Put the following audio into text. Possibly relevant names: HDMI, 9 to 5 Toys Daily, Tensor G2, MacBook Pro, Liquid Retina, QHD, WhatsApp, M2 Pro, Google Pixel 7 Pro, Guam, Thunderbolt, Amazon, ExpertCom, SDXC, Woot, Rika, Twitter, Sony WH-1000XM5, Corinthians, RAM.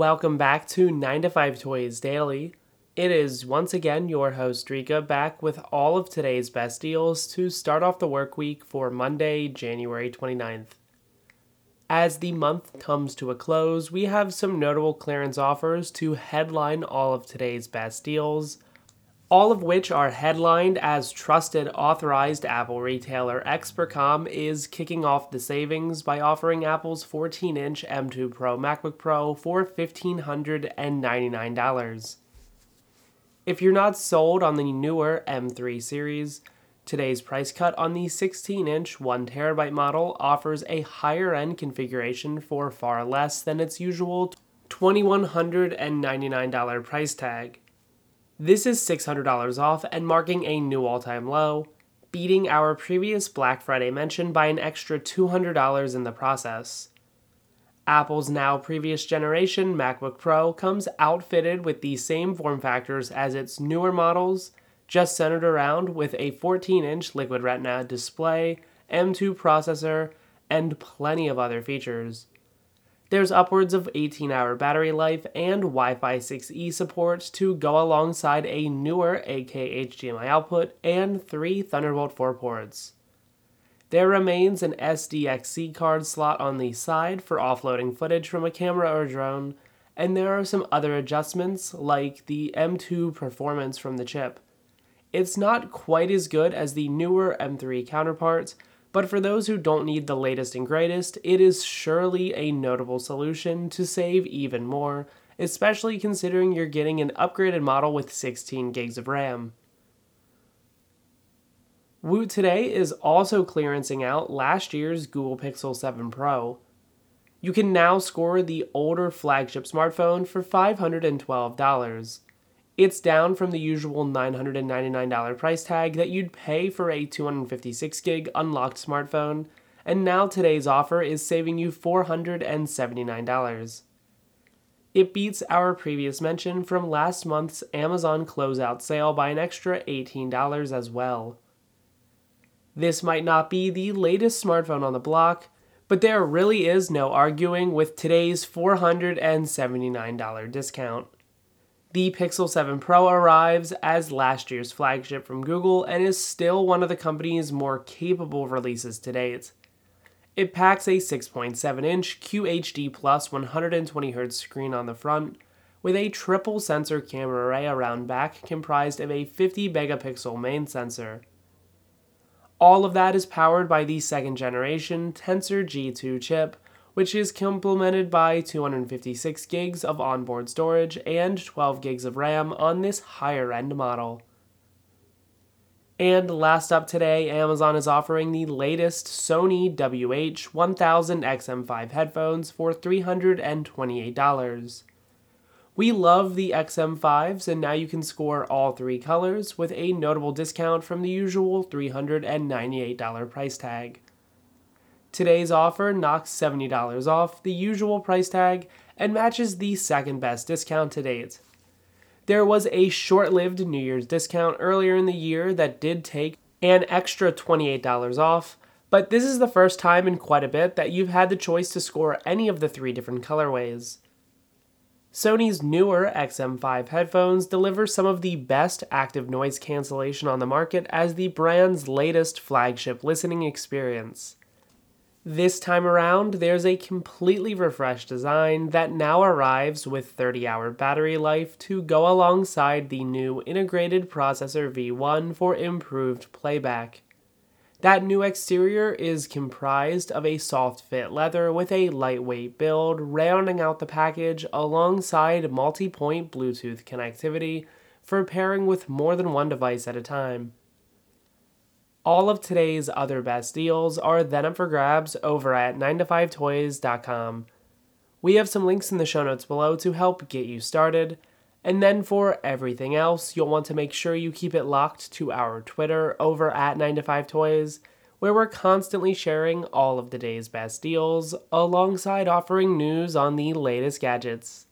Welcome back to 9 to 5 Toys Daily. It is once again your host Rika back with all of today's best deals to start off the work week for Monday, January 29th. As the month comes to a close, we have some notable clearance offers to headline all of today's best deals, all of which are headlined as trusted authorized Apple retailer ExpertCom is kicking off the savings by offering Apple's 14-inch M2 Pro MacBook Pro for $1,599. If you're not sold on the newer M3 series, today's price cut on the 16-inch 1TB model offers a higher-end configuration for far less than its usual $2,199 price tag. This is $600 off and marking a new all-time low, beating our previous Black Friday mention by an extra $200 in the process. Apple's now previous generation MacBook Pro comes outfitted with the same form factors as its newer models, just centered around with a 14-inch Liquid Retina display, M2 processor, and plenty of other features. There's upwards of 18-hour battery life and Wi-Fi 6E support to go alongside a newer AK HDMI output and 3 Thunderbolt 4 ports. There remains an SDXC card slot on the side for offloading footage from a camera or drone, and there are some other adjustments like the M2 performance from the chip. It's not quite as good as the newer M3 counterparts, but for those who don't need the latest and greatest, it is surely a notable solution to save even more, especially considering you're getting an upgraded model with 16 gigs of RAM. Woot today is also clearancing out last year's Google Pixel 7 Pro. You can now score the older flagship smartphone for $512. It's down from the usual $999 price tag that you'd pay for a 256GB unlocked smartphone, and now today's offer is saving you $479. It beats our previous mention from last month's Amazon closeout sale by an extra $18 as well. This might not be the latest smartphone on the block, but there really is no arguing with today's $479 discount. The Pixel 7 Pro arrives as last year's flagship from Google and is still one of the company's more capable releases to date. It packs a 6.7-inch QHD plus 120Hz screen on the front, with a triple sensor camera array around back comprised of a 50-megapixel main sensor. All of that is powered by the second-generation Tensor G2 chip, which is complemented by 256 gigs of onboard storage and 12 gigs of RAM on this higher-end model. And last up today, Amazon is offering the latest Sony WH-1000XM5 headphones for $328. We love the XM5s, and now you can score all three colors with a notable discount from the usual $398 price tag. Today's offer knocks $70 off the usual price tag and matches the second best discount to date. There was a short-lived New Year's discount earlier in the year that did take an extra $28 off, but this is the first time in quite a bit that you've had the choice to score any of the three different colorways. Sony's newer XM5 headphones deliver some of the best active noise cancellation on the market as the brand's latest flagship listening experience. This time around, there's a completely refreshed design that now arrives with 30-hour battery life to go alongside the new integrated processor V1 for improved playback. That new exterior is comprised of a soft-fit leather with a lightweight build, rounding out the package alongside multi-point Bluetooth connectivity for pairing with more than one device at a time. All of today's other best deals are then up for grabs over at 9to5toys.com. We have some links in the show notes below to help get you started. And then for everything else, you'll want to make sure you keep it locked to our Twitter over at 9to5toys, where we're constantly sharing all of the day's best deals alongside offering news on the latest gadgets.